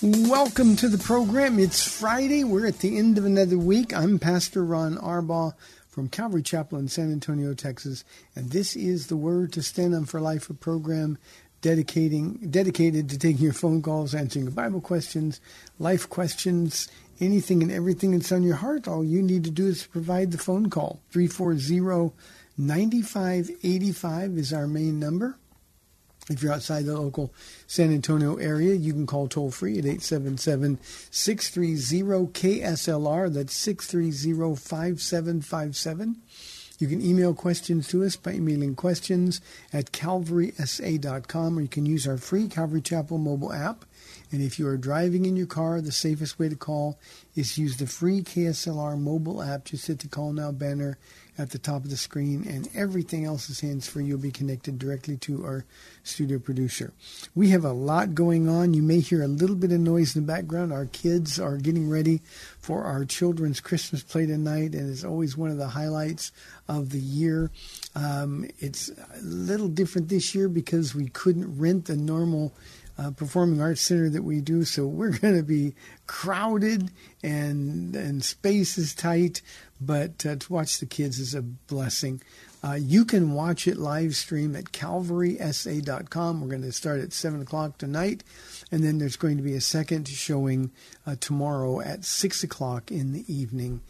Welcome to the program. It's Friday. We're at the end of another week. I'm Pastor Ron Arbaugh from Calvary Chapel in San Antonio, Texas, and this is the Word to Stand On for Life, a program dedicated to taking your phone calls, answering your Bible questions, life questions, anything and everything that's on your heart. All you need to do is provide the phone call. 340-9585 is our main number. If you're outside the local San Antonio area, you can call toll-free at 877-630-KSLR. That's 630-5757. You can email questions to us by emailing questions at CalvarySA.com, or you can use our free Calvary Chapel mobile app. And if you are driving in your car, the safest way to call is to use the free KSLR mobile app. Just hit the Call Now banner at the top of the screen, and everything else is hands-free. You'll be connected directly to our studio producer. We have a lot going on. You may hear a little bit of noise in the background. Our kids are getting ready for our children's Christmas play tonight, and it's always one of the highlights of the year. It's a little different this year because we couldn't rent the normal performing arts center that we do, so we're going to be crowded and space is tight, but to watch the kids is a blessing. You can watch it live stream at CalvarySA.com. We're going to start at 7 o'clock tonight, and then there's going to be a second showing tomorrow at 6 o'clock in the evening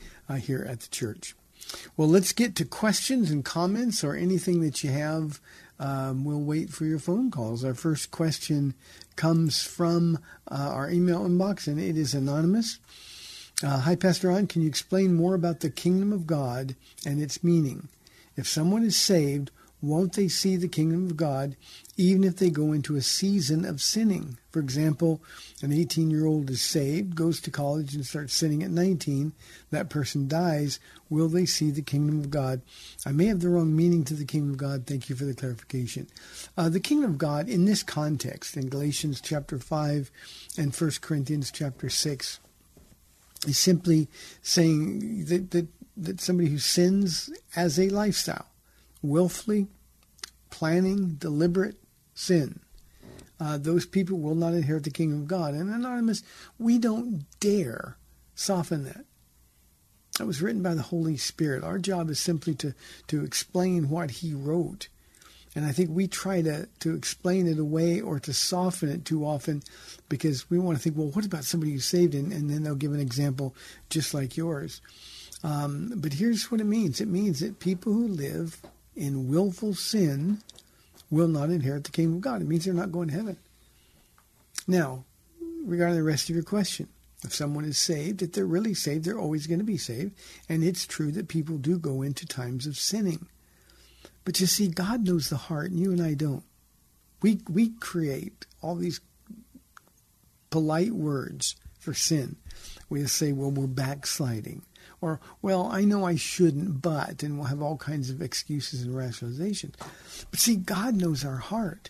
here at the church. Well, let's get to questions and comments or anything that you have. We'll wait for your phone calls. Our first question comes from our email inbox, and it is anonymous. Hi, Pastor Ron. Can you explain more about the kingdom of God and its meaning? If someone is saved, won't they see the kingdom of God even if they go into a season of sinning? For example, an 18-year-old is saved, goes to college and starts sinning at 19. That person dies. Will they see the kingdom of God? I may have the wrong meaning to the kingdom of God. Thank you for the clarification. The kingdom of God in this context, in Galatians chapter 5 and 1 Corinthians chapter 6, is simply saying that somebody who sins as a lifestyle, willfully, planning, deliberate sin, those people will not inherit the kingdom of God. And anonymous, we don't dare soften that. That was written by the Holy Spirit. Our job is simply to explain what he wrote. And I think we try to explain it away or to soften it too often because we want to think, well, what about somebody who's saved? And then they'll give an example just like yours. But here's what it means. It means that people who live in willful sin will not inherit the kingdom of God. It means they're not going to heaven. Now, regarding the rest of your question, if someone is saved, if they're really saved, they're always going to be saved. And it's true that people do go into times of sinning. But you see, God knows the heart, and you and I don't. We create all these polite words for sin. We say, well, we're backsliding. Or, well, I know I shouldn't, but, and we'll have all kinds of excuses and rationalizations. But see, God knows our heart.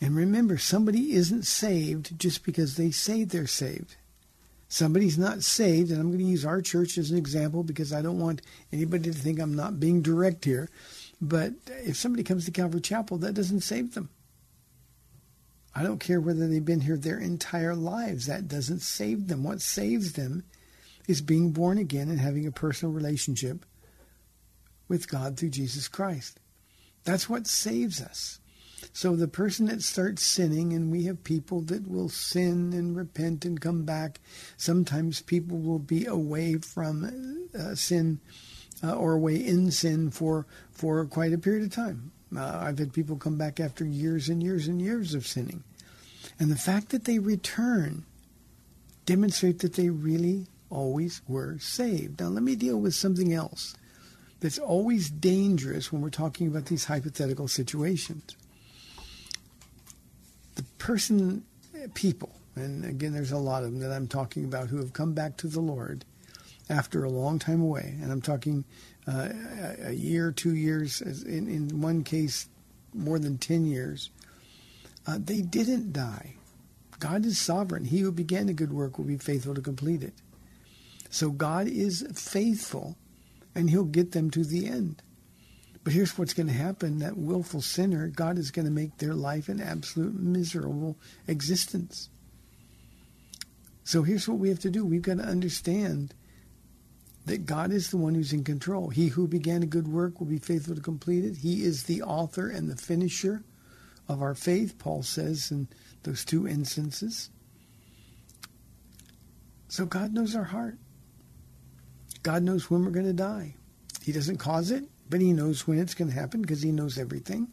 And remember, somebody isn't saved just because they say they're saved. Somebody's not saved, and I'm going to use our church as an example because I don't want anybody to think I'm not being direct here. But if somebody comes to Calvary Chapel, that doesn't save them. I don't care whether they've been here their entire lives. That doesn't save them. What saves them is being born again and having a personal relationship with God through Jesus Christ. That's what saves us. So the person that starts sinning, and we have people that will sin and repent and come back. Sometimes people will be away from sin or away in sin for quite a period of time. I've had people come back after years and years and years of sinning. And the fact that they return demonstrates that they really always were saved. Now let me deal with something else that's always dangerous when we're talking about these hypothetical situations. The people, and again there's a lot of them that I'm talking about who have come back to the Lord after a long time away, and I'm talking a year, 2 years, in one case more than 10 years, they didn't die. God is sovereign. He who began a good work will be faithful to complete it. So God is faithful, and he'll get them to the end. But here's what's going to happen. That willful sinner, God is going to make their life an absolute miserable existence. So here's what we have to do. We've got to understand that God is the one who's in control. He who began a good work will be faithful to complete it. He is the author and the finisher of our faith, Paul says in those two instances. So God knows our heart. God knows when we're going to die. He doesn't cause it, but he knows when it's going to happen because he knows everything.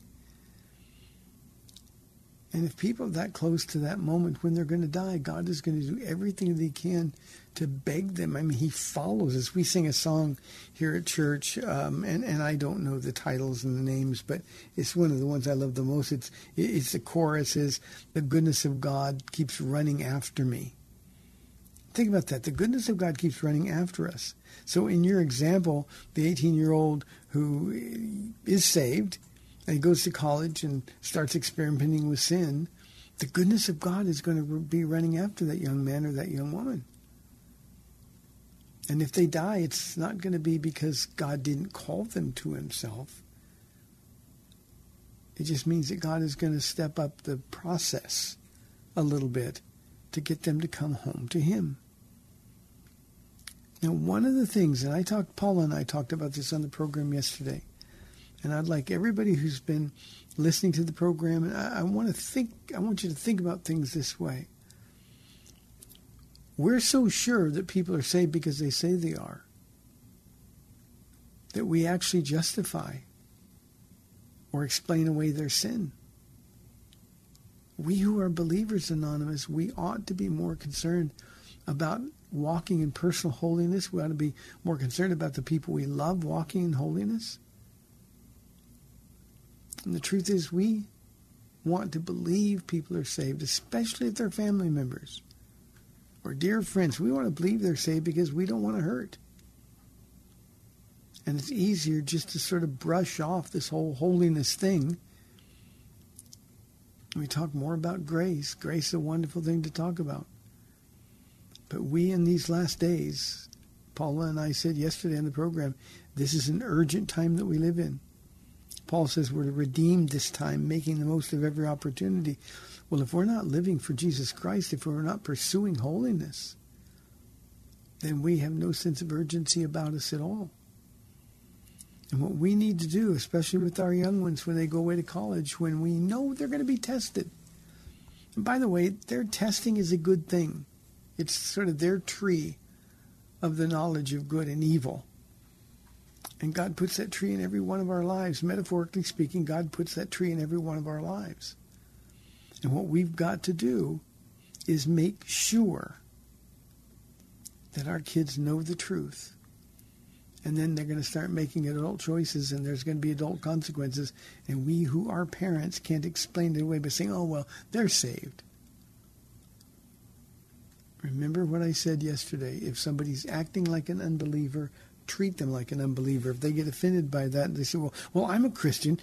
And if people are that close to that moment when they're going to die, God is going to do everything that he can to beg them. I mean, he follows us. We sing a song here at church, and I don't know the titles and the names, but it's one of the ones I love the most. It's the chorus is, "The goodness of God keeps running after me." Think about that. The goodness of God keeps running after us. So in your example, the 18-year-old who is saved and goes to college and starts experimenting with sin, the goodness of God is going to be running after that young man or that young woman. And if they die, it's not going to be because God didn't call them to himself. It just means that God is going to step up the process a little bit to get them to come home to him. Now, one of the things, and Paula and I talked about this on the program yesterday, and I'd like everybody who's been listening to the program, and I want you to think about things this way. We're so sure that people are saved because they say they are, that we actually justify or explain away their sin. We who are believers, Anonymous, we ought to be more concerned about walking in personal holiness. We ought to be more concerned about the people we love walking in holiness. And the truth is, we want to believe people are saved, especially if they're family members or dear friends. We want to believe they're saved because we don't want to hurt. And it's easier just to sort of brush off this whole holiness thing. We talk more about grace. Grace is a wonderful thing to talk about. But we in these last days, Paula and I said yesterday in the program, this is an urgent time that we live in. Paul says we're redeemed this time, making the most of every opportunity. Well, if we're not living for Jesus Christ, if we're not pursuing holiness, then we have no sense of urgency about us at all. And what we need to do, especially with our young ones when they go away to college, when we know they're going to be tested. And by the way, their testing is a good thing. It's sort of their tree of the knowledge of good and evil. And God puts that tree in every one of our lives. Metaphorically speaking, God puts that tree in every one of our lives. And what we've got to do is make sure that our kids know the truth. And then they're going to start making adult choices, and there's going to be adult consequences. And we who are parents can't explain it away by saying, oh, well, they're saved. Remember what I said yesterday. If somebody's acting like an unbeliever, treat them like an unbeliever. If they get offended by that and they say, well, I'm a Christian,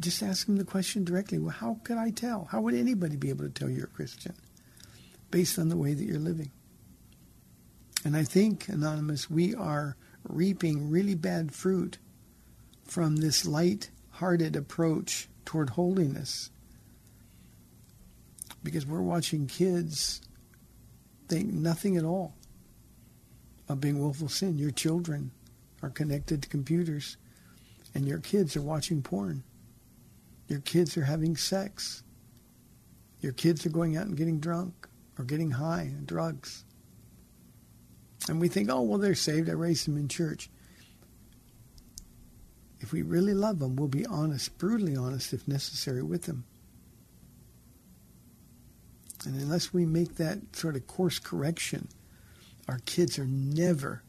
just ask them the question directly. Well, how could I tell? How would anybody be able to tell you're a Christian? Based on the way that you're living. And I think, Anonymous, we are reaping really bad fruit from this light-hearted approach toward holiness. Because we're watching kids think nothing at all of being willful sin. Your children are connected to computers, and your kids are watching porn. Your kids are having sex. Your kids are going out and getting drunk or getting high and drugs. And we think, oh, well, they're saved. I raised them in church. If we really love them, we'll be honest, brutally honest, if necessary, with them. And unless we make that sort of course correction, our kids are never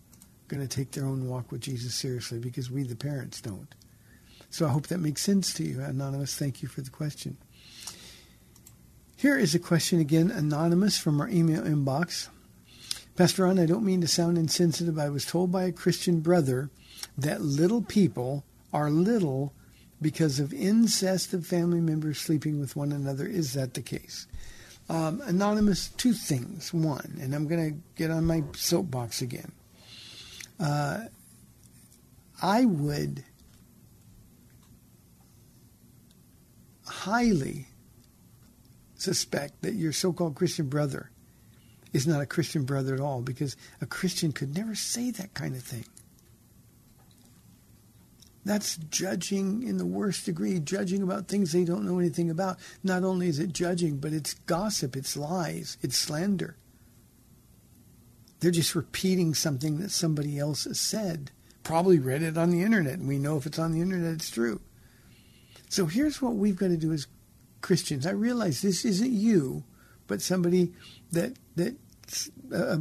going to take their own walk with Jesus seriously because we, the parents, don't. So I hope that makes sense to you, Anonymous. Thank you for the question. Here is a question again, Anonymous, from our email inbox. Pastor Ron, I don't mean to sound insensitive. I was told by a Christian brother that little people are little because of incest of family members sleeping with one another. Is that the case? Anonymous, two things. One, and I'm going to get on my soapbox again. I would highly suspect that your so-called Christian brother is not a Christian brother at all, because a Christian could never say that kind of thing. That's judging in the worst degree, judging about things they don't know anything about. Not only is it judging, but it's gossip, it's lies, it's slander. They're just repeating something that somebody else has said. Probably read it on the internet, and we know if it's on the internet, it's true. So here's what we've got to do as Christians. I realize this isn't you, but somebody that a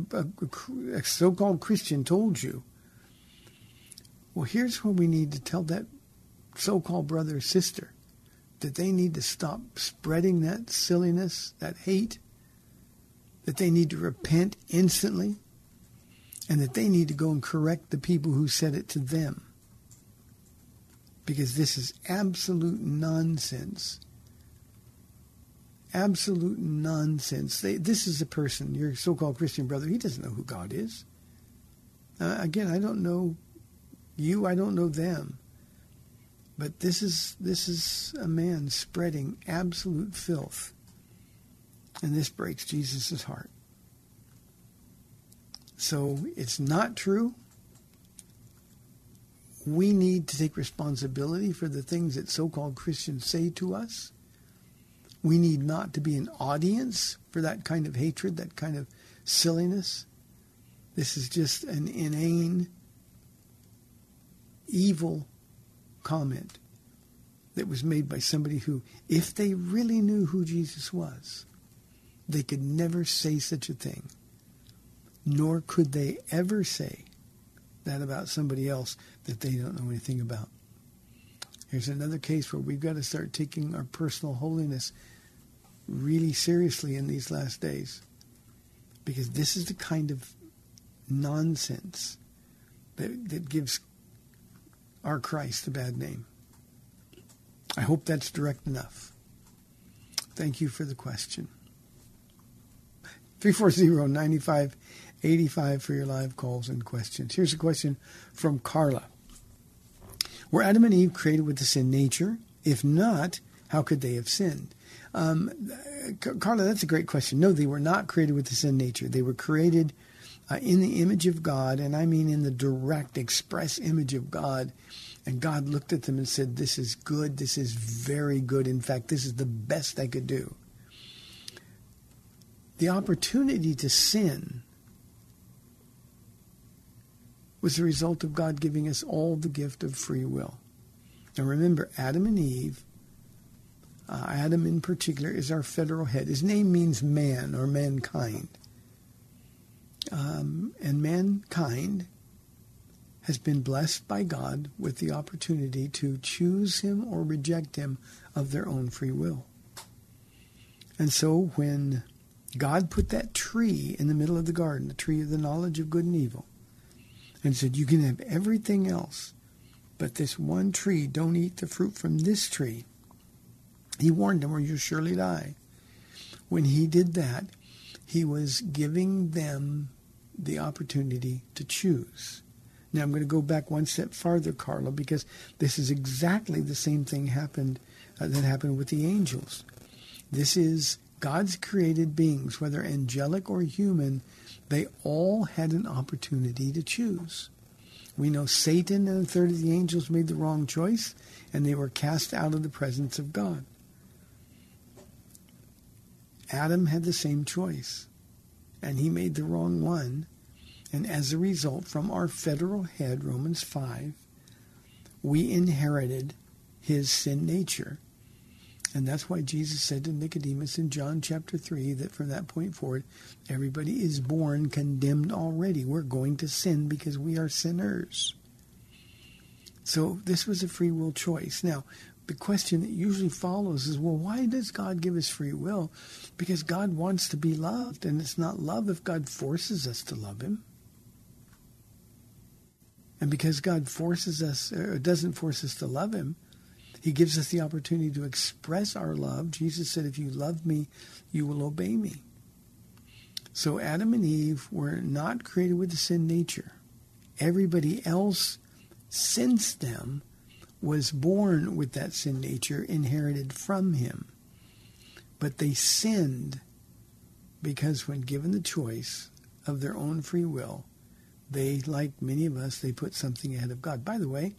so-called Christian told you. Well, here's where we need to tell that so-called brother or sister that they need to stop spreading that silliness, that hate, that they need to repent instantly, and that they need to go and correct the people who said it to them. Because this is absolute nonsense. Absolute nonsense. This is a person, your so-called Christian brother, he doesn't know who God is. Again, I don't know you, I don't know them. But this is a man spreading absolute filth. And this breaks Jesus' heart. So it's not true. We need to take responsibility for the things that so-called Christians say to us. We need not to be an audience for that kind of hatred, that kind of silliness. This is just an inane, evil comment that was made by somebody who, if they really knew who Jesus was, they could never say such a thing, nor could they ever say that about somebody else that they don't know anything about. Here's another case where we've got to start taking our personal holiness really seriously in these last days, because this is the kind of nonsense that gives our Christ a bad name. I hope that's direct enough. Thank you for the question. 340-9585 for your live calls and questions. Here's a question from Carla. Were Adam and Eve created with the sin nature? If not, how could they have sinned? Carla, that's a great question. No, they were not created with the sin nature. They were created in the image of God, and I mean in the direct, express image of God. And God looked at them and said, this is good. This is very good. In fact, this is the best I could do. The opportunity to sin was the result of God giving us all the gift of free will. Now remember, Adam and Eve, Adam in particular, is our federal head. His name means man or mankind. And mankind has been blessed by God with the opportunity to choose him or reject him of their own free will. And so when God put that tree in the middle of the garden, the tree of the knowledge of good and evil, and said, you can have everything else, but this one tree, don't eat the fruit from this tree. He warned them, or you'll surely die. When he did that, he was giving them the opportunity to choose. Now I'm going to go back one step farther, Carla, because this is exactly the same thing that happened with the angels. This is God's created beings, whether angelic or human, they all had an opportunity to choose. We know Satan and a third of the angels made the wrong choice, and they were cast out of the presence of God. Adam had the same choice, and he made the wrong one. And as a result, from our federal head, Romans 5, we inherited his sin nature. And that's why Jesus said to Nicodemus in John chapter 3 that from that point forward, everybody is born condemned already. We're going to sin because we are sinners. So this was a free will choice. Now, the question that usually follows is, well, why does God give us free will? Because God wants to be loved, and it's not love if God forces us to love him. And because God forces us, or doesn't force us to love him, he gives us the opportunity to express our love. Jesus said, if you love me, you will obey me. So Adam and Eve were not created with a sin nature. Everybody else since them was born with that sin nature inherited from him. But they sinned because when given the choice of their own free will, they, like many of us, they put something ahead of God. By the way,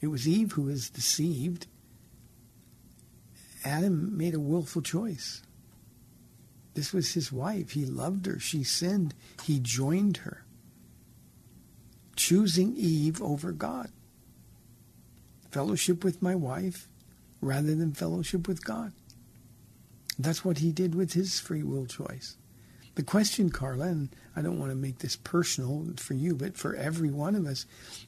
It was Eve who was deceived. Adam made a willful choice. This was his wife. He loved her. She sinned. He joined her, choosing Eve over God. Fellowship with my wife rather than fellowship with God. That's what he did with his free will choice. The question, Carla, and I don't want to make this personal for you, but for every one of us,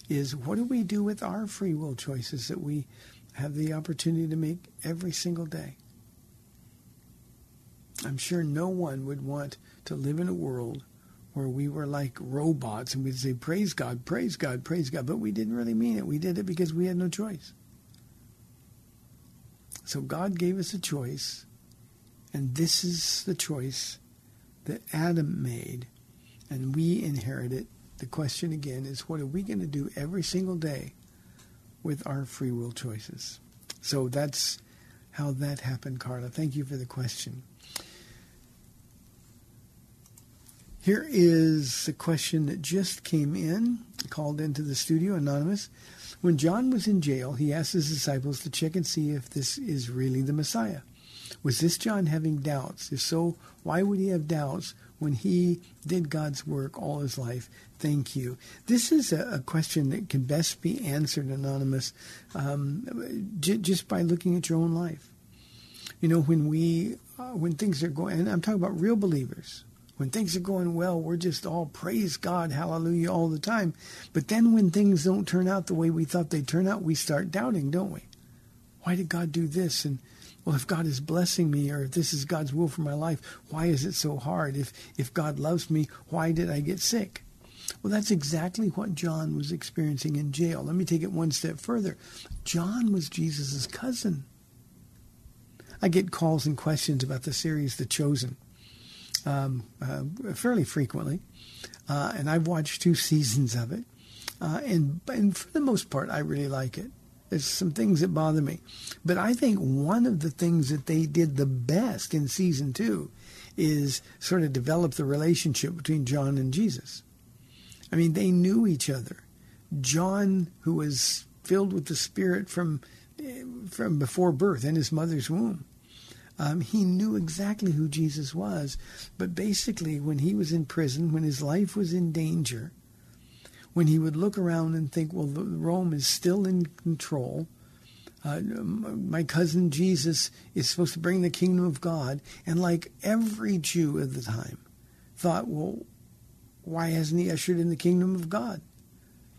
is what do we do with our free will choices that we have the opportunity to make every single day? I'm sure no one would want to live in a world where we were like robots and we'd say, praise God, praise God, praise God, but we didn't really mean it. We did it because we had no choice. So God gave us a choice, and this is the choice that Adam made, and we inherit it. The question again is, what are we going to do every single day with our free will choices? So that's how that happened, Carla. Thank you for the question. Here is the question that just came in, called into the studio, anonymous. When John was in jail, he asked his disciples to check and see if this is really the Messiah. Was this John having doubts? If so, why would he have doubts when he did God's work all his life? Thank you. This is a question that can best be answered, Anonymous, just by looking at your own life. You know, when things are going, and I'm talking about real believers, when things are going well, we're just all praise God, hallelujah, all the time. But then when things don't turn out the way we thought they'd turn out, we start doubting, don't we? Why did God do this? And well, if God is blessing me, or if this is God's will for my life, why is it so hard? If God loves me, why did I get sick? Well, that's exactly what John was experiencing in jail. Let me take it one step further. John was Jesus' cousin. I get calls and questions about the series The Chosen fairly frequently, and I've watched 2 seasons of it, and for the most part, I really like it. There's some things that bother me. But I think one of the things that they did the best in season 2 is sort of develop the relationship between John and Jesus. I mean, they knew each other. John, who was filled with the Spirit from before birth in his mother's womb, he knew exactly who Jesus was. But basically, when he was in prison, when his life was in danger, when he would look around and think, well, Rome is still in control. My cousin Jesus is supposed to bring the kingdom of God. And like every Jew at the time thought, well, why hasn't he ushered in the kingdom of God?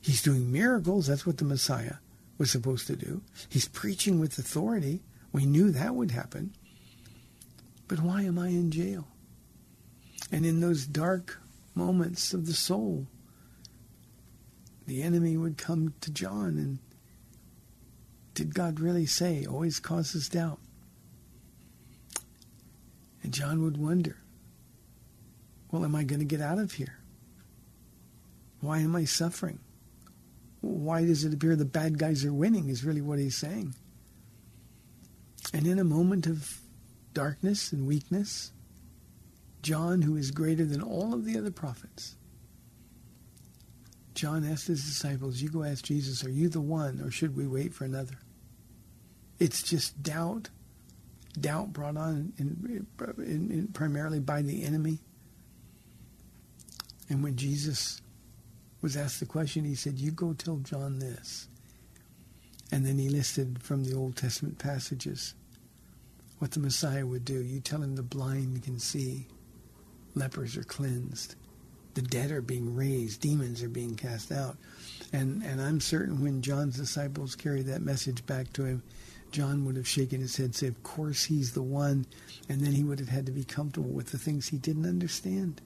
He's doing miracles. That's what the Messiah was supposed to do. He's preaching with authority. We knew that would happen. But why am I in jail? And in those dark moments of the soul, the enemy would come to John and, did God really say? Always causes doubt. And John would wonder, well, am I going to get out of here? Why am I suffering? Why does it appear the bad guys are winning is really what he's saying. And in a moment of darkness and weakness, John, who is greater than all of the other prophets, John asked his disciples, you go ask Jesus, are you the one or should we wait for another? It's just doubt. Doubt brought on in primarily by the enemy. And when Jesus was asked the question, he said, you go tell John this. And then he listed from the Old Testament passages what the Messiah would do. You tell him the blind can see, lepers are cleansed, the dead are being raised, demons are being cast out. And I'm certain when John's disciples carried that message back to him, John would have shaken his head and said, of course he's the one. And then he would have had to be comfortable with the things he didn't understand.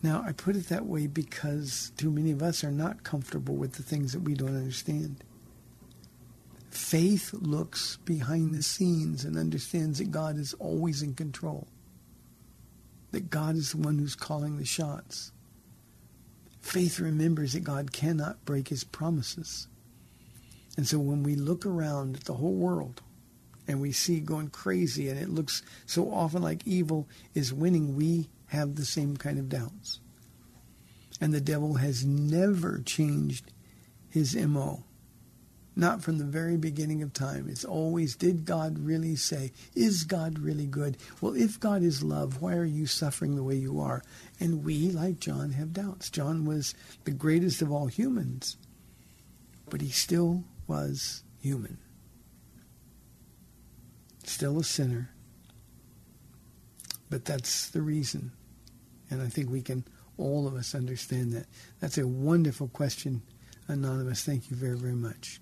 Now, I put it that way because too many of us are not comfortable with the things that we don't understand. Faith looks behind the scenes and understands that God is always in control, that God is the one who's calling the shots. Faith remembers that God cannot break his promises. And so when we look around at the whole world and we see going crazy and it looks so often like evil is winning, we have the same kind of doubts. And the devil has never changed his MO. Not from the very beginning of time. It's always, did God really say? Is God really good? Well, if God is love, why are you suffering the way you are? And we, like John, have doubts. John was the greatest of all humans, but he still was human. Still a sinner. But that's the reason. And I think we can, all of us, understand that. That's a wonderful question, Anonymous. Thank you very, very much.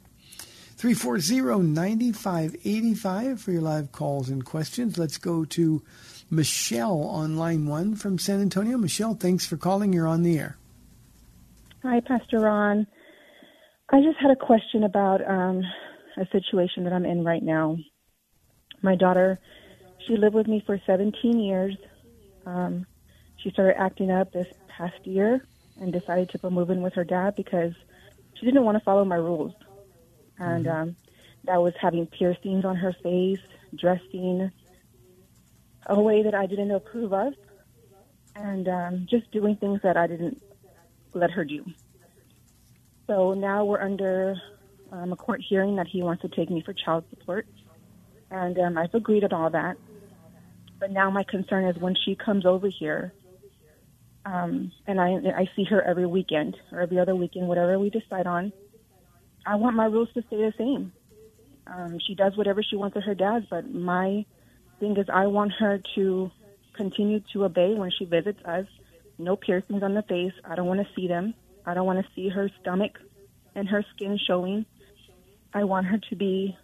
340-9585 for your live calls and questions. Let's go to Michelle on line one from San Antonio. Michelle, thanks for calling. You're on the air. Hi, Pastor Ron. I just had a question about a situation that I'm in right now. My daughter, she lived with me for 17 years. She started acting up this past year and decided to move in with her dad because she didn't want to follow my rules. And that was having piercings on her face, dressing a way that I didn't approve of, and just doing things that I didn't let her do. So now we're under a court hearing that he wants to take me for child support. And I've agreed on all that. But now my concern is when she comes over here, and I see her every weekend or every other weekend, whatever we decide on, I want my rules to stay the same. She does whatever she wants at her dad's, but my thing is I want her to continue to obey when she visits us. No piercings on the face. I don't want to see them. I don't want to see her stomach and her skin showing. I want her to be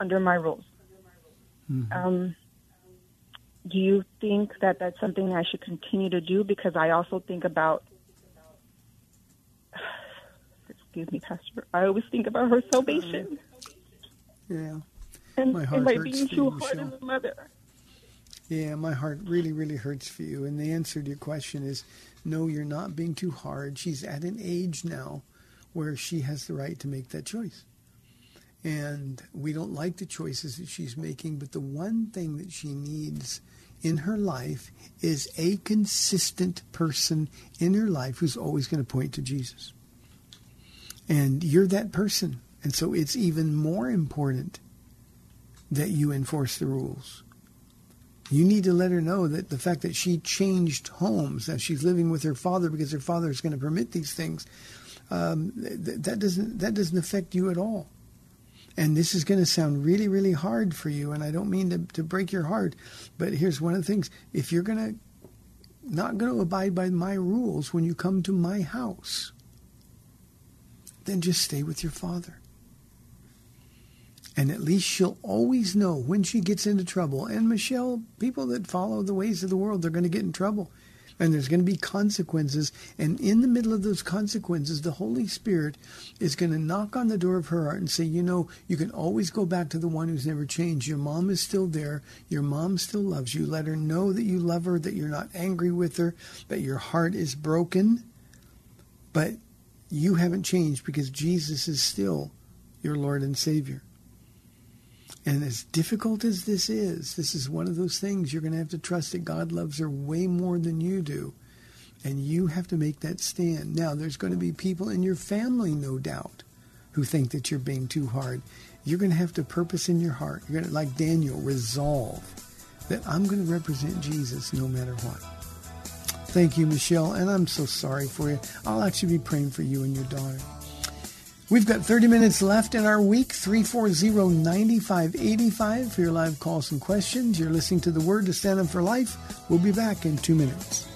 under my rules. Mm-hmm. Do you think that that's something I should continue to do? Because I also think about, excuse me, Pastor, I always think about her salvation. Yeah. And my heart hurts being too hard as a mother. Yeah, my heart really, really hurts for you. And the answer to your question is, no, you're not being too hard. She's at an age now where she has the right to make that choice. And we don't like the choices that she's making, but the one thing that she needs in her life is a consistent person in her life who's always going to point to Jesus. And you're that person. And so it's even more important that you enforce the rules. You need to let her know that the fact that she changed homes, that she's living with her father because her father is going to permit these things, that doesn't affect you at all. And this is going to sound really, really hard for you, and I don't mean to break your heart, but here's one of the things. If you're not going to abide by my rules when you come to my house, then just stay with your father. And at least she'll always know when she gets into trouble. And Michelle, people that follow the ways of the world, they're going to get in trouble. and there's going to be consequences. And in the middle of those consequences, the Holy Spirit is going to knock on the door of her heart and say, you know, you can always go back to the one who's never changed. Your mom is still there. Your mom still loves you. Let her know that you love her, that you're not angry with her, that your heart is broken. But you haven't changed because Jesus is still your Lord and Savior. And as difficult as this is one of those things you're going to have to trust that God loves her way more than you do. And you have to make that stand. Now, there's going to be people in your family, no doubt, who think that you're being too hard. You're going to have to purpose in your heart. You're going to, like Daniel, resolve that I'm going to represent Jesus no matter what. Thank you, Michelle, and I'm so sorry for you. I'll actually be praying for you and your daughter. We've got 30 minutes left in our week, 340-9585 for your live calls and questions. You're listening to The Word to Stand Up for Life. We'll be back in 2 minutes.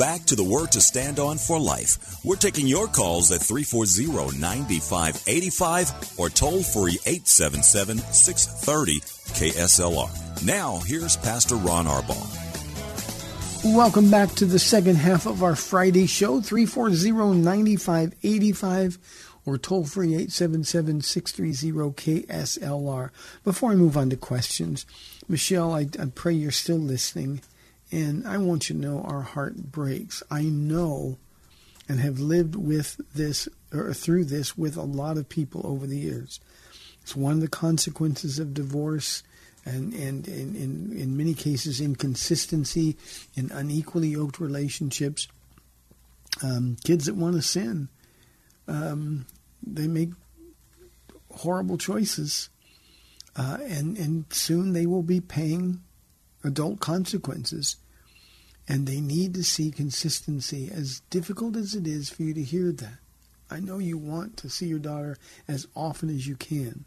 Back to The Word to Stand On for Life. We're taking your calls at 340-9585 or toll-free 877-630-KSLR. Now, here's Pastor Ron Arbaugh. Welcome back to the second half of our Friday show, 340-9585 or toll-free 877-630-KSLR. Before I move on to questions, Michelle, I pray you're still listening. And I want you to know our heart breaks. I know and have lived with this or through this with a lot of people over the years. It's one of the consequences of divorce and in many cases inconsistency in unequally yoked relationships. Kids that want to sin, they make horrible choices, and soon they will be paying adult consequences, and they need to see consistency. As difficult as it is for you to hear that, I know you want to see your daughter as often as you can,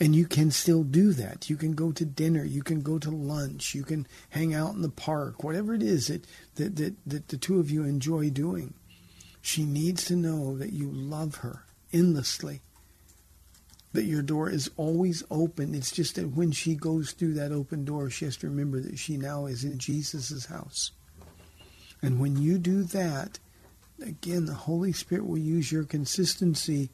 and you can still do that. You can go to dinner, you can go to lunch, you can hang out in the park, whatever it is that the two of you enjoy doing. She needs to know that you love her endlessly, that your door is always open. It's just that when she goes through that open door, she has to remember that she now is in Jesus' house. And when you do that, again, the Holy Spirit will use your consistency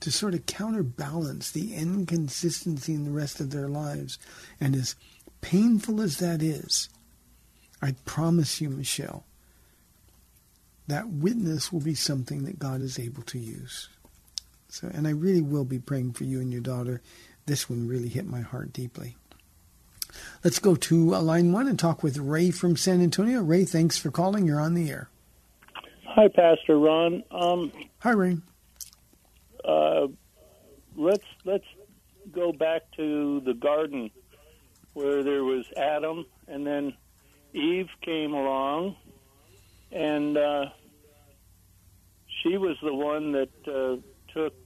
to sort of counterbalance the inconsistency in the rest of their lives. And as painful as that is, I promise you, Michelle, that witness will be something that God is able to use. So, and I really will be praying for you and your daughter. This one really hit my heart deeply. Let's go to line one and talk with Ray from San Antonio. Ray, thanks for calling. You're on the air. Hi, Pastor Ron. Hi, Ray. Let's go back to the garden where there was Adam, and then Eve came along, and she was the one that took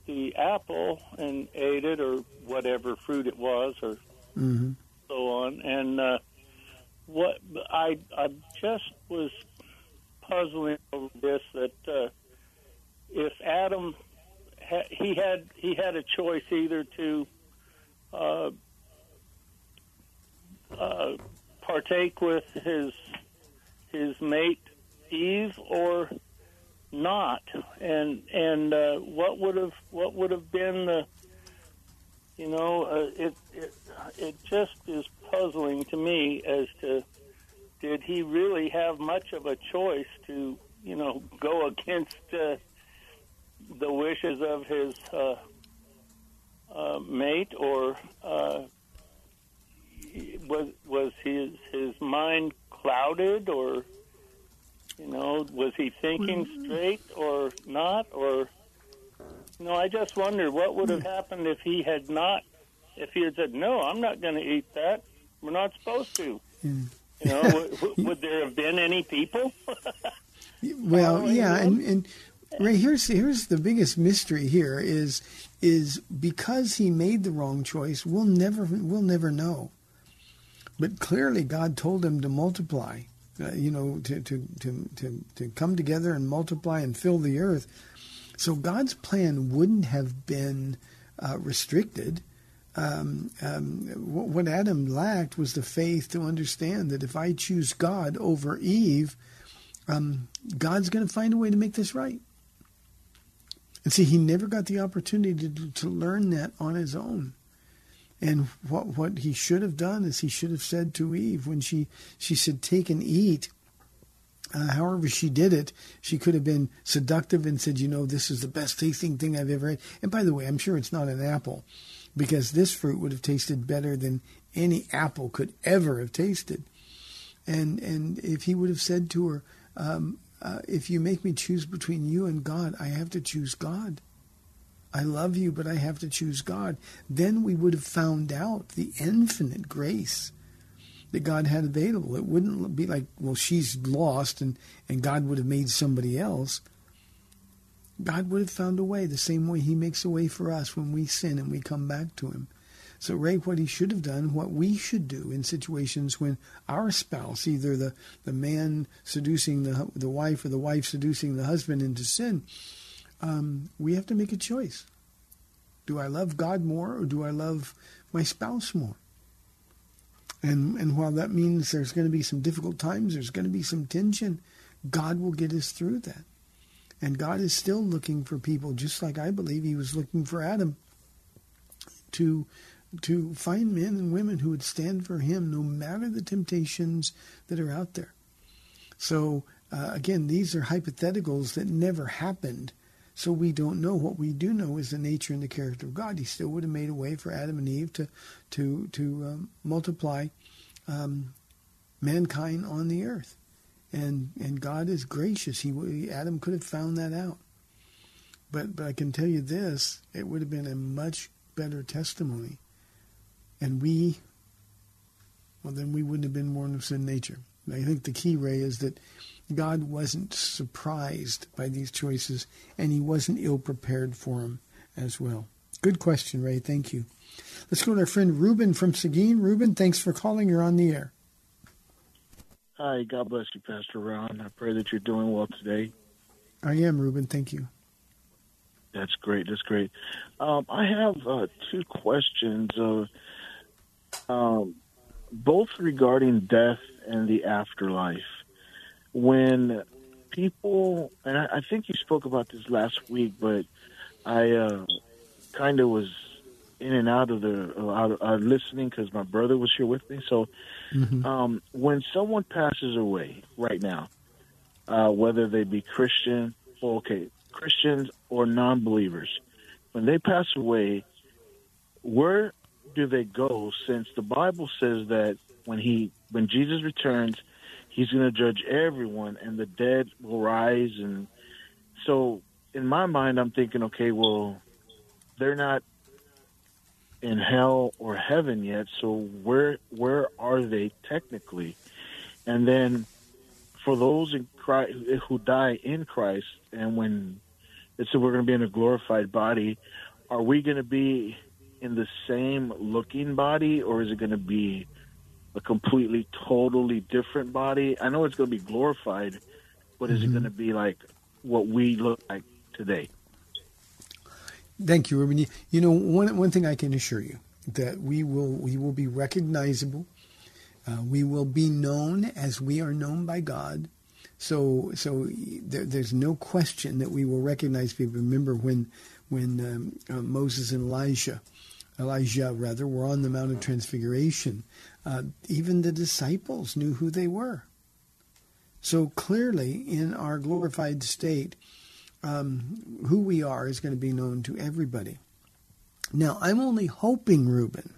the apple and ate it, or whatever fruit it was, or so on. And what I just was puzzling over this, that if Adam he had a choice either to partake with his mate Eve or not, and what would have been the, you know, it just is puzzling to me as to, did he really have much of a choice to, you know, go against the wishes of his mate, or was his mind clouded, or, you know, was he thinking straight or not? Or, you know, I just wonder what would have happened if he had said, no, I'm not going to eat that. We're not supposed to. Yeah. You know, would there have been any people? Well, yeah. And Ray, here's the biggest mystery here is because he made the wrong choice, we'll never know. But clearly God told them to multiply, to come together and multiply and fill the earth. So God's plan wouldn't have been restricted. What Adam lacked was the faith to understand that if I choose God over Eve, God's going to find a way to make this right. And see, he never got the opportunity to learn that on his own. And what he should have done is he should have said to Eve when she said, "Take and eat." However she did it, she could have been seductive and said, "This is the best tasting thing I've ever had." And by the way, I'm sure it's not an apple, because this fruit would have tasted better than any apple could ever have tasted. And if he would have said to her, "If you make me choose between you and God, I have to choose God. I love you, but I have to choose God." Then we would have found out the infinite grace that God had available. It wouldn't be like, well, she's lost and God would have made somebody else. God would have found a way, the same way he makes a way for us when we sin and we come back to him. So, Ray, what he should have done, what we should do in situations when our spouse, either the man seducing the wife or the wife seducing the husband into sin, we have to make a choice. Do I love God more, or do I love my spouse more? And while that means there's going to be some difficult times, there's going to be some tension, God will get us through that. And God is still looking for people, just like I believe he was looking for Adam, to find men and women who would stand for him no matter the temptations that are out there. So, again, these are hypotheticals that never happened, so we don't know. What we do know is the nature and the character of God. He still would have made a way for Adam and Eve to multiply mankind on the earth. And God is gracious. Adam could have found that out. But I can tell you this, it would have been a much better testimony. And then we wouldn't have been born of sin nature. And I think the key, Ray, is that God wasn't surprised by these choices, and he wasn't ill-prepared for them as well. Good question, Ray. Thank you. Let's go to our friend Ruben from Seguin. Ruben, thanks for calling. You're on the air. Hi, God bless you, Pastor Ron. I pray that you're doing well today. I am, Ruben. Thank you. That's great. That's great. I have two questions of both regarding death and the afterlife. When people, and I think you spoke about this last week, but I kind of was in and out of listening because my brother was here with me. So when someone passes away right now, whether they be Christians or non-believers, when they pass away, where do they go? Since the Bible says that when Jesus returns, he's going to judge everyone and the dead will rise. And so in my mind, I'm thinking, okay, well, they're not in hell or heaven yet, so where are they technically? And then for those in Christ, who die in Christ, and when it's so we're going to be in a glorified body, are we going to be in the same looking body, or is it going to be a completely, totally different body? I know it's going to be glorified, but is it going to be like what we look like today? Thank you, Ruben. You know, one thing I can assure you, that we will be recognizable. We will be known as we are known by God. So there's no question that we will recognize people. Remember when Moses and Elijah were on the Mount of Transfiguration, even the disciples knew who they were. So clearly, in our glorified state, who we are is going to be known to everybody. Now, I'm only hoping, Ruben,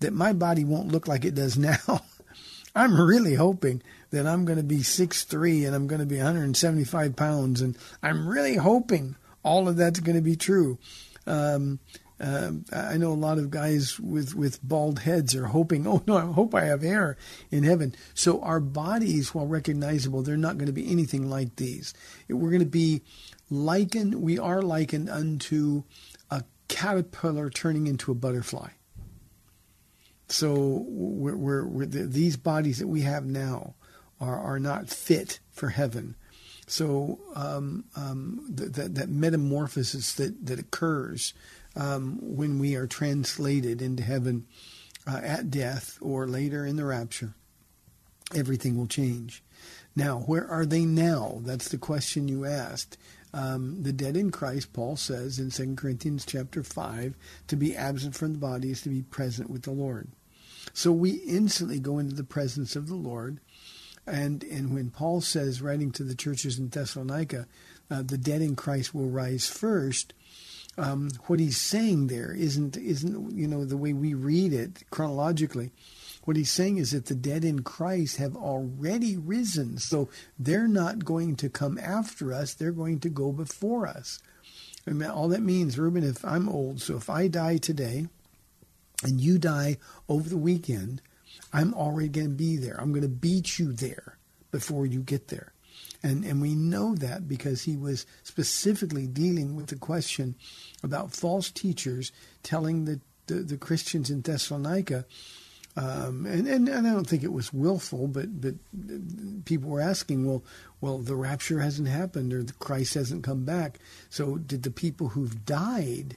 that my body won't look like it does now. I'm really hoping that I'm going to be 6'3", and I'm going to be 175 pounds, and I'm really hoping all of that's going to be true. I know a lot of guys with bald heads are hoping, oh, no, I hope I have hair in heaven. So our bodies, while recognizable, they're not going to be anything like these. We're going to be likened unto a caterpillar turning into a butterfly. So these bodies that we have now are not fit for heaven. So that metamorphosis that occurs when we are translated into heaven at death or later in the rapture, everything will change. Now, where are they now? That's the question you asked. The dead in Christ, Paul says in 2 Corinthians chapter 5, to be absent from the body is to be present with the Lord. So we instantly go into the presence of the Lord. And when Paul says, writing to the churches in Thessalonica, the dead in Christ will rise first, what he's saying there isn't the way we read it chronologically. What he's saying is that the dead in Christ have already risen. So they're not going to come after us. They're going to go before us. And all that means, Reuben, if I'm old, so if I die today and you die over the weekend, I'm already going to be there. I'm going to beat you there before you get there. And we know that because he was specifically dealing with the question about false teachers telling the Christians in Thessalonica, and I don't think it was willful, but people were asking, well, the rapture hasn't happened or the Christ hasn't come back. So did the people who've died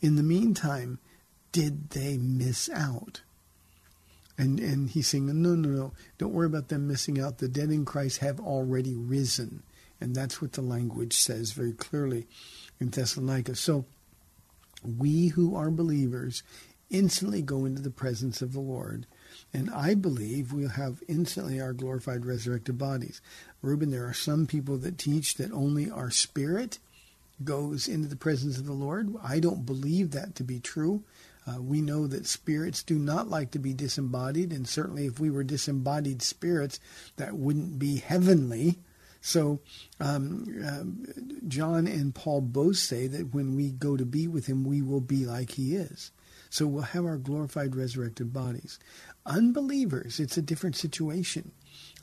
in the meantime, did they miss out? And he's saying, no, don't worry about them missing out. The dead in Christ have already risen. And that's what the language says very clearly in Thessalonica. So we who are believers instantly go into the presence of the Lord. And I believe we'll have instantly our glorified, resurrected bodies. Reuben, there are some people that teach that only our spirit goes into the presence of the Lord. I don't believe that to be true. We know that spirits do not like to be disembodied, and certainly if we were disembodied spirits, that wouldn't be heavenly. So John and Paul both say that when we go to be with him, we will be like he is. So we'll have our glorified, resurrected bodies. Unbelievers, it's a different situation.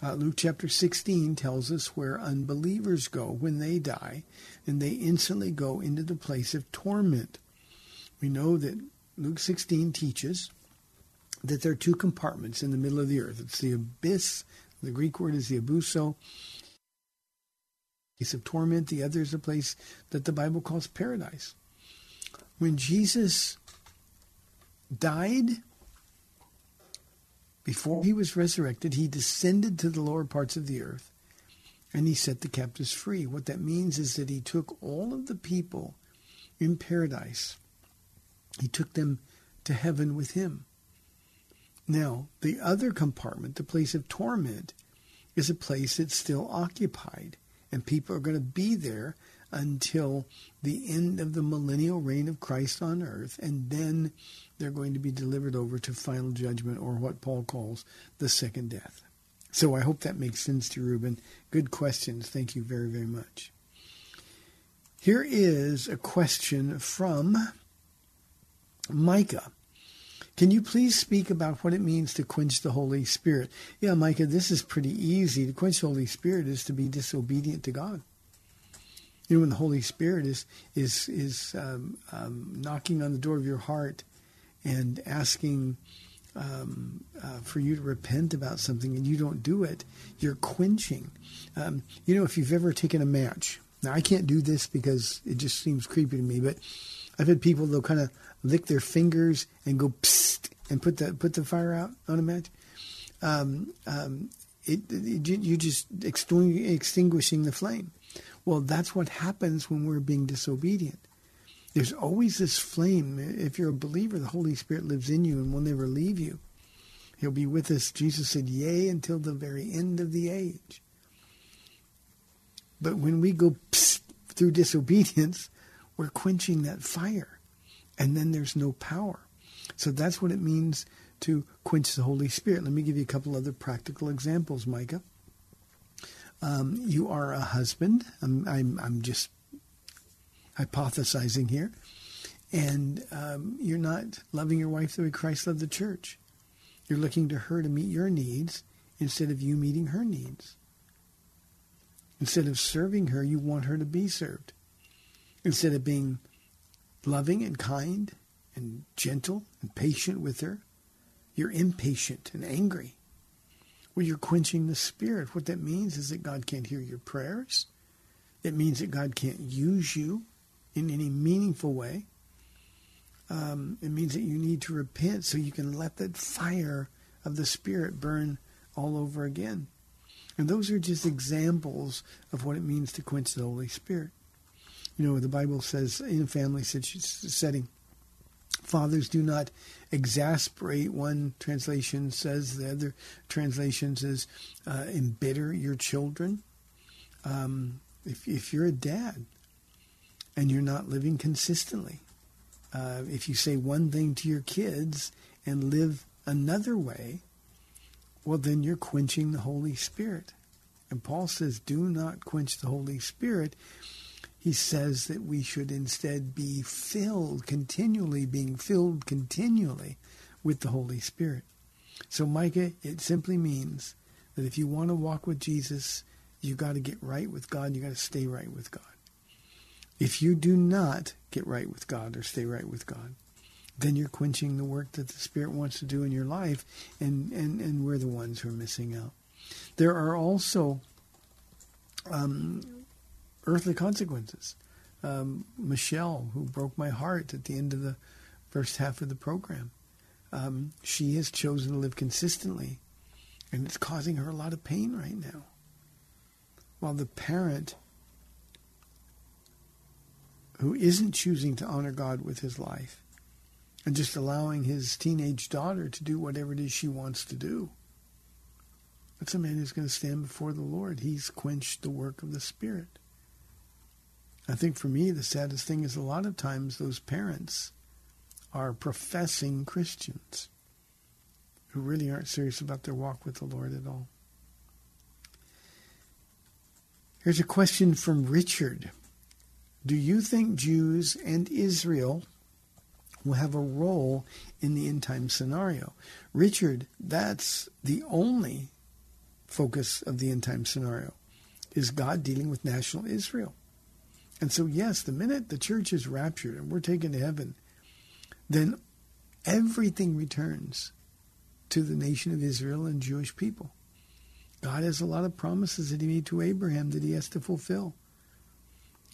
Luke chapter 16 tells us where unbelievers go when they die, and they instantly go into the place of torment. We know that Luke 16 teaches that there are two compartments in the middle of the earth. It's the abyss. The Greek word is the abuso, place of torment. The other is a place that the Bible calls paradise. When Jesus died, before he was resurrected, he descended to the lower parts of the earth and he set the captives free. What that means is that he took all of the people in paradise. He took them to heaven with him. Now, the other compartment, the place of torment, is a place that's still occupied. And people are going to be there until the end of the millennial reign of Christ on earth. And then they're going to be delivered over to final judgment, or what Paul calls the second death. So I hope that makes sense to you, Reuben. Good questions. Thank you very, very much. Here is a question from Micah. Can you please speak about what it means to quench the Holy Spirit? Yeah, Micah, this is pretty easy. To quench the Holy Spirit is to be disobedient to God. You know, when the Holy Spirit is knocking on the door of your heart and asking for you to repent about something and you don't do it, you're quenching. If you've ever taken a match. Now, I can't do this because it just seems creepy to me, but I've had people, they'll kind of lick their fingers and go psst and put the fire out on a match. You're just extinguishing the flame. Well, that's what happens when we're being disobedient. There's always this flame. If you're a believer, the Holy Spirit lives in you and will never leave you. He'll be with us. Jesus said, yea, until the very end of the age. But when we go psst through disobedience, we're quenching that fire, and then there's no power. So that's what it means to quench the Holy Spirit. Let me give you a couple other practical examples, Micah. You are a husband. I'm just hypothesizing here. And you're not loving your wife the way Christ loved the church. You're looking to her to meet your needs instead of you meeting her needs. Instead of serving her, you want her to be served. Instead of being loving and kind and gentle and patient with her, You're impatient and angry. Well, you're quenching the Spirit. What that means is that God can't hear your prayers. It means that God can't use you in any meaningful way. It means that you need to repent so you can let that fire of the Spirit burn all over again. And those are just examples of what it means to quench the Holy Spirit. You know, the Bible says in a family setting, fathers, do not exasperate. One translation says, the other translation says, embitter your children. If you're a dad and you're not living consistently, if you say one thing to your kids and live another way, well, then you're quenching the Holy Spirit. And Paul says, do not quench the Holy Spirit. He says that we should instead be filled continually with the Holy Spirit. So, Micah, it simply means that if you want to walk with Jesus, you got to get right with God. You got to stay right with God. If you do not get right with God or stay right with God, then you're quenching the work that the Spirit wants to do in your life, and we're the ones who are missing out. There are also earthly consequences. Michelle, who broke my heart at the end of the first half of the program, she has chosen to live consistently, and it's causing her a lot of pain right now. While the parent who isn't choosing to honor God with his life and just allowing his teenage daughter to do whatever it is she wants to do, that's a man who's going to stand before the Lord. He's quenched the work of the Spirit. I think for me, the saddest thing is a lot of times those parents are professing Christians who really aren't serious about their walk with the Lord at all. Here's a question from Richard. Do you think Jews and Israel will have a role in the end-time scenario? Richard, that's the only focus of the end-time scenario, is God dealing with national Israel. And so, yes, the minute the church is raptured and we're taken to heaven, then everything returns to the nation of Israel and Jewish people. God has a lot of promises that he made to Abraham that he has to fulfill.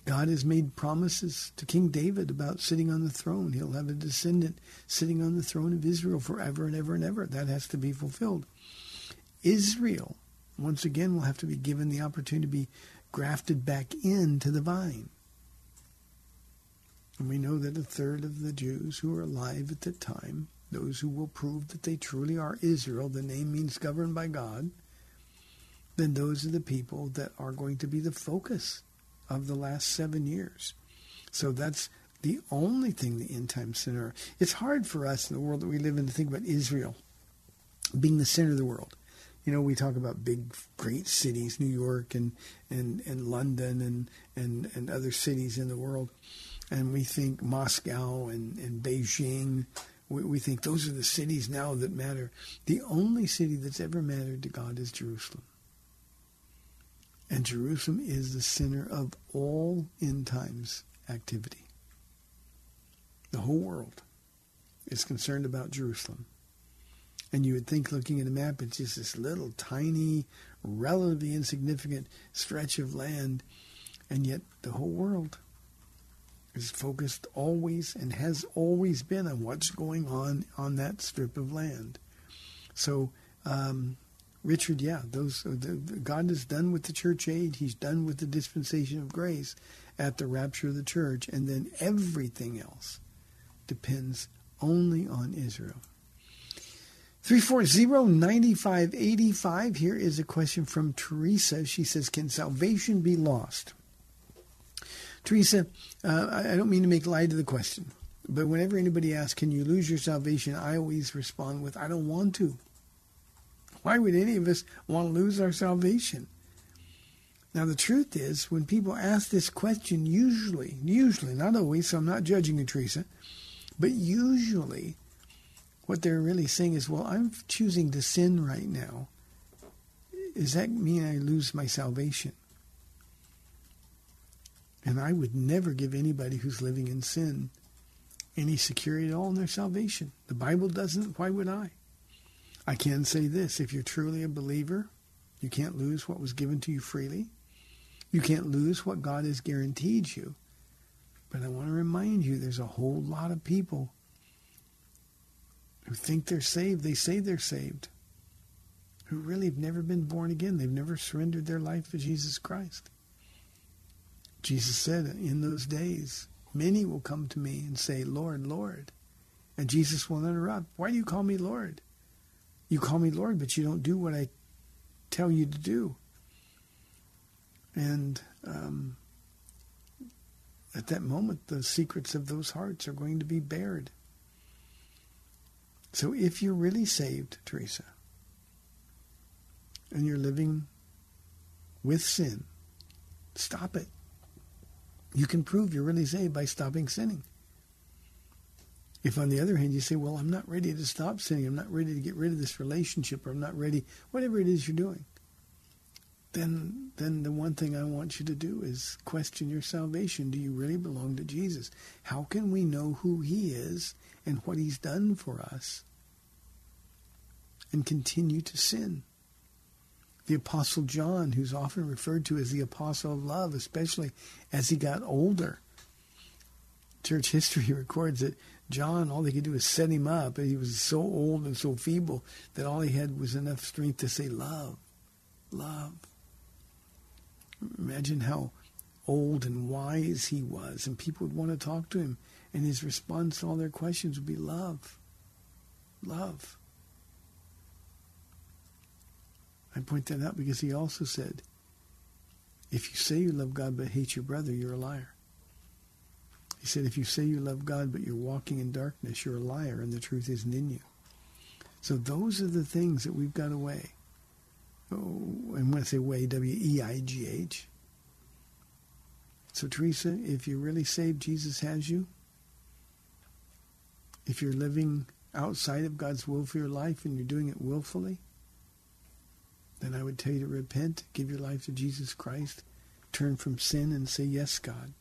God has made promises to King David about sitting on the throne. He'll have a descendant sitting on the throne of Israel forever and ever and ever. That has to be fulfilled. Israel, once again, will have to be given the opportunity to be grafted back into the vine. And we know that a third of the Jews who are alive at the time, those who will prove that they truly are Israel, the name means governed by God, then those are the people that are going to be the focus of the last 7 years. So that's the only thing the end-time center. It's hard for us in the world that we live in to think about Israel being the center of the world. You know, we talk about big, great cities, New York and London and other cities in the world. And we think Moscow and Beijing, we think those are the cities now that matter. The only city that's ever mattered to God is Jerusalem. And Jerusalem is the center of all end times activity. The whole world is concerned about Jerusalem. And you would think, looking at a map, it's just this little, tiny, relatively insignificant stretch of land. And yet the whole world is focused always and has always been on what's going on that strip of land. So, Richard, yeah, God is done with the church age. He's done with the dispensation of grace at the rapture of the church. And then everything else depends only on Israel. 340-9585. Here is a question from Teresa. She says, can salvation be lost? Teresa, I don't mean to make light of the question, but whenever anybody asks, can you lose your salvation, I always respond with, I don't want to. Why would any of us want to lose our salvation? Now, the truth is, when people ask this question, usually, not always, so I'm not judging you, Teresa, but usually what they're really saying is, well, I'm choosing to sin right now. Does that mean I lose my salvation? And I would never give anybody who's living in sin any security at all in their salvation. The Bible doesn't. Why would I? I can say this, if you're truly a believer, you can't lose what was given to you freely. You can't lose what God has guaranteed you. But I want to remind you, there's a whole lot of people who think they're saved, they say they're saved, who really have never been born again. They've never surrendered their life to Jesus Christ. Jesus said, in those days, many will come to me and say, Lord, Lord. And Jesus will interrupt, why do you call me Lord? You call me Lord, but you don't do what I tell you to do. And at that moment, the secrets of those hearts are going to be bared. So if you're really saved, Teresa, and you're living with sin, stop it. You can prove you're really saved by stopping sinning. If, on the other hand, you say, well, I'm not ready to stop sinning, I'm not ready to get rid of this relationship, or I'm not ready, whatever it is you're doing, then the one thing I want you to do is question your salvation. Do you really belong to Jesus? How can we know who he is and what he's done for us and continue to sin? The Apostle John, who's often referred to as the Apostle of Love, especially as he got older. Church history records that John, all they could do was set him up, and he was so old and so feeble that all he had was enough strength to say, love, love. Imagine how old and wise he was, and people would want to talk to him, and his response to all their questions would be love, love. I point that out because he also said, if you say you love God but hate your brother, you're a liar. He said, if you say you love God but you're walking in darkness, you're a liar and the truth isn't in you. So those are the things that we've got to weigh. Oh, and when I say weigh, W-E-I-G-H. So Teresa, if you're really saved, Jesus has you. If you're living outside of God's will for your life and you're doing it willfully, then I would tell you to repent, give your life to Jesus Christ, turn from sin and say, yes, God.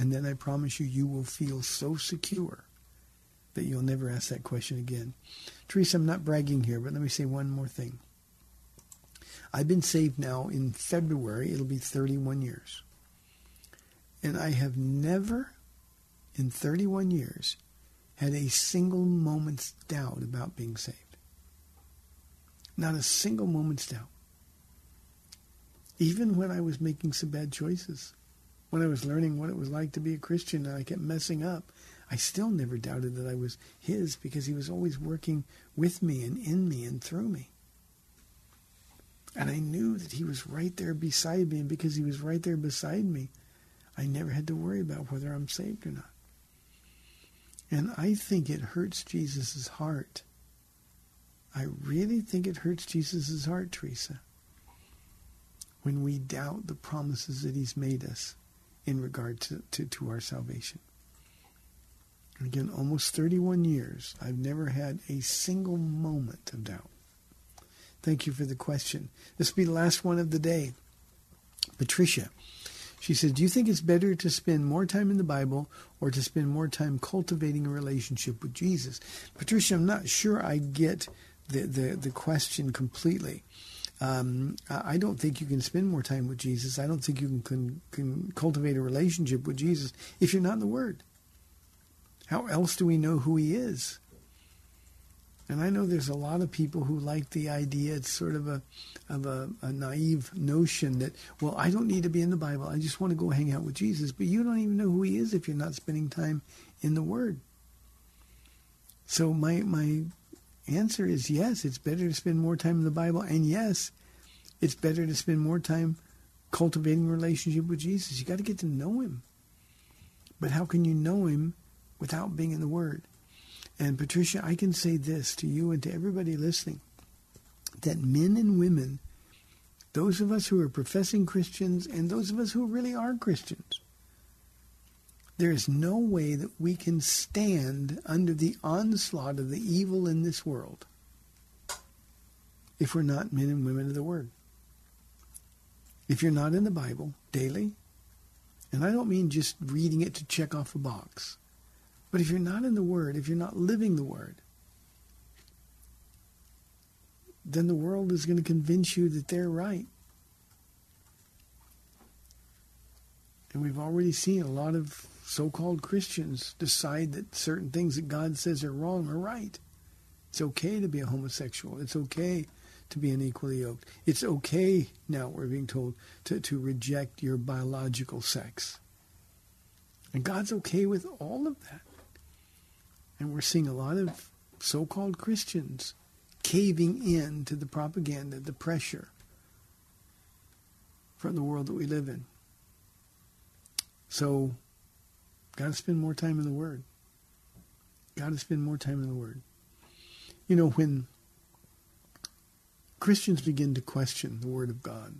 And then I promise you, you will feel so secure that you'll never ask that question again. Teresa, I'm not bragging here, but let me say one more thing. I've been saved now in February. It'll be 31 years. And I have never, in 31 years, had a single moment's doubt about being saved. Not a single moment's doubt. Even when I was making some bad choices, when I was learning what it was like to be a Christian and I kept messing up, I still never doubted that I was his because he was always working with me and in me and through me. And I knew that he was right there beside me, and because he was right there beside me, I never had to worry about whether I'm saved or not. And I think it hurts Jesus' heart. I really think it hurts Jesus' heart, Teresa, when we doubt the promises that he's made us in regard to our salvation. Again, almost 31 years, I've never had a single moment of doubt. Thank you for the question. This will be the last one of the day. Patricia, she said, do you think it's better to spend more time in the Bible or to spend more time cultivating a relationship with Jesus? Patricia, I'm not sure I get the question completely. I don't think you can spend more time with Jesus. I don't think you can cultivate a relationship with Jesus if you're not in the Word. How else do we know who he is? And I know there's a lot of people who like the idea, it's sort of a naive notion that, well, I don't need to be in the Bible. I just want to go hang out with Jesus. But you don't even know who he is if you're not spending time in the Word. So my answer is yes, it's better to spend more time in the Bible. And yes, it's better to spend more time cultivating a relationship with Jesus. You got to get to know him. But how can you know him without being in the Word? And Patricia, I can say this to you and to everybody listening, that men and women, those of us who are professing Christians and those of us who really are Christians, there is no way that we can stand under the onslaught of the evil in this world if we're not men and women of the Word. If you're not in the Bible daily, and I don't mean just reading it to check off a box, but if you're not in the Word, if you're not living the Word, then the world is going to convince you that they're right. And we've already seen a lot of so-called Christians decide that certain things that God says are wrong are right. It's okay to be a homosexual. It's okay to be unequally yoked. It's okay, now we're being told, to reject your biological sex. And God's okay with all of that. And we're seeing a lot of so-called Christians caving in to the propaganda, the pressure from the world that we live in. So, got to spend more time in the Word. Got to spend more time in the Word. You know, when Christians begin to question the Word of God,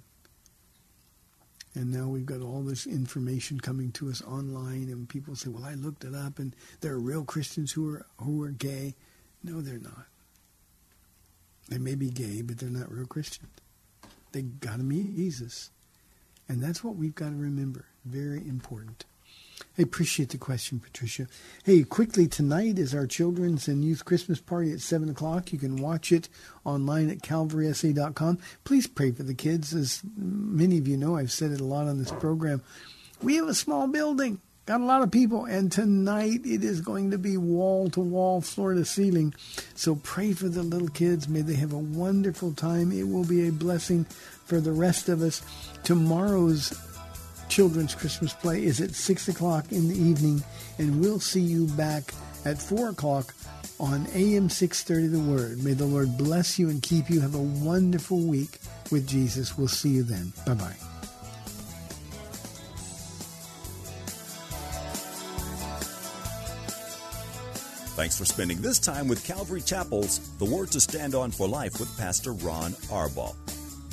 and now we've got all this information coming to us online, and people say, well, I looked it up, and there are real Christians who are gay. No, they're not. They may be gay, but they're not real Christians. They got to meet Jesus. And that's what we've got to remember. Very important. I appreciate the question, Patricia. Hey, quickly, tonight is our Children's and Youth Christmas Party at 7 o'clock. You can watch it online at CalvarySA.com. Please pray for the kids. As many of you know, I've said it a lot on this program. We have a small building, got a lot of people, and tonight it is going to be wall-to-wall, floor-to-ceiling. So pray for the little kids. May they have a wonderful time. It will be a blessing for the rest of us. Tomorrow's Children's Christmas Play is at 6 o'clock in the evening, and we'll see you back at 4 o'clock on AM 630 The Word. May the Lord bless you and keep you. Have a wonderful week with Jesus. We'll see you then. Bye-bye. Thanks for spending this time with Calvary Chapel's The Word to Stand On for Life with Pastor Ron Arbaugh.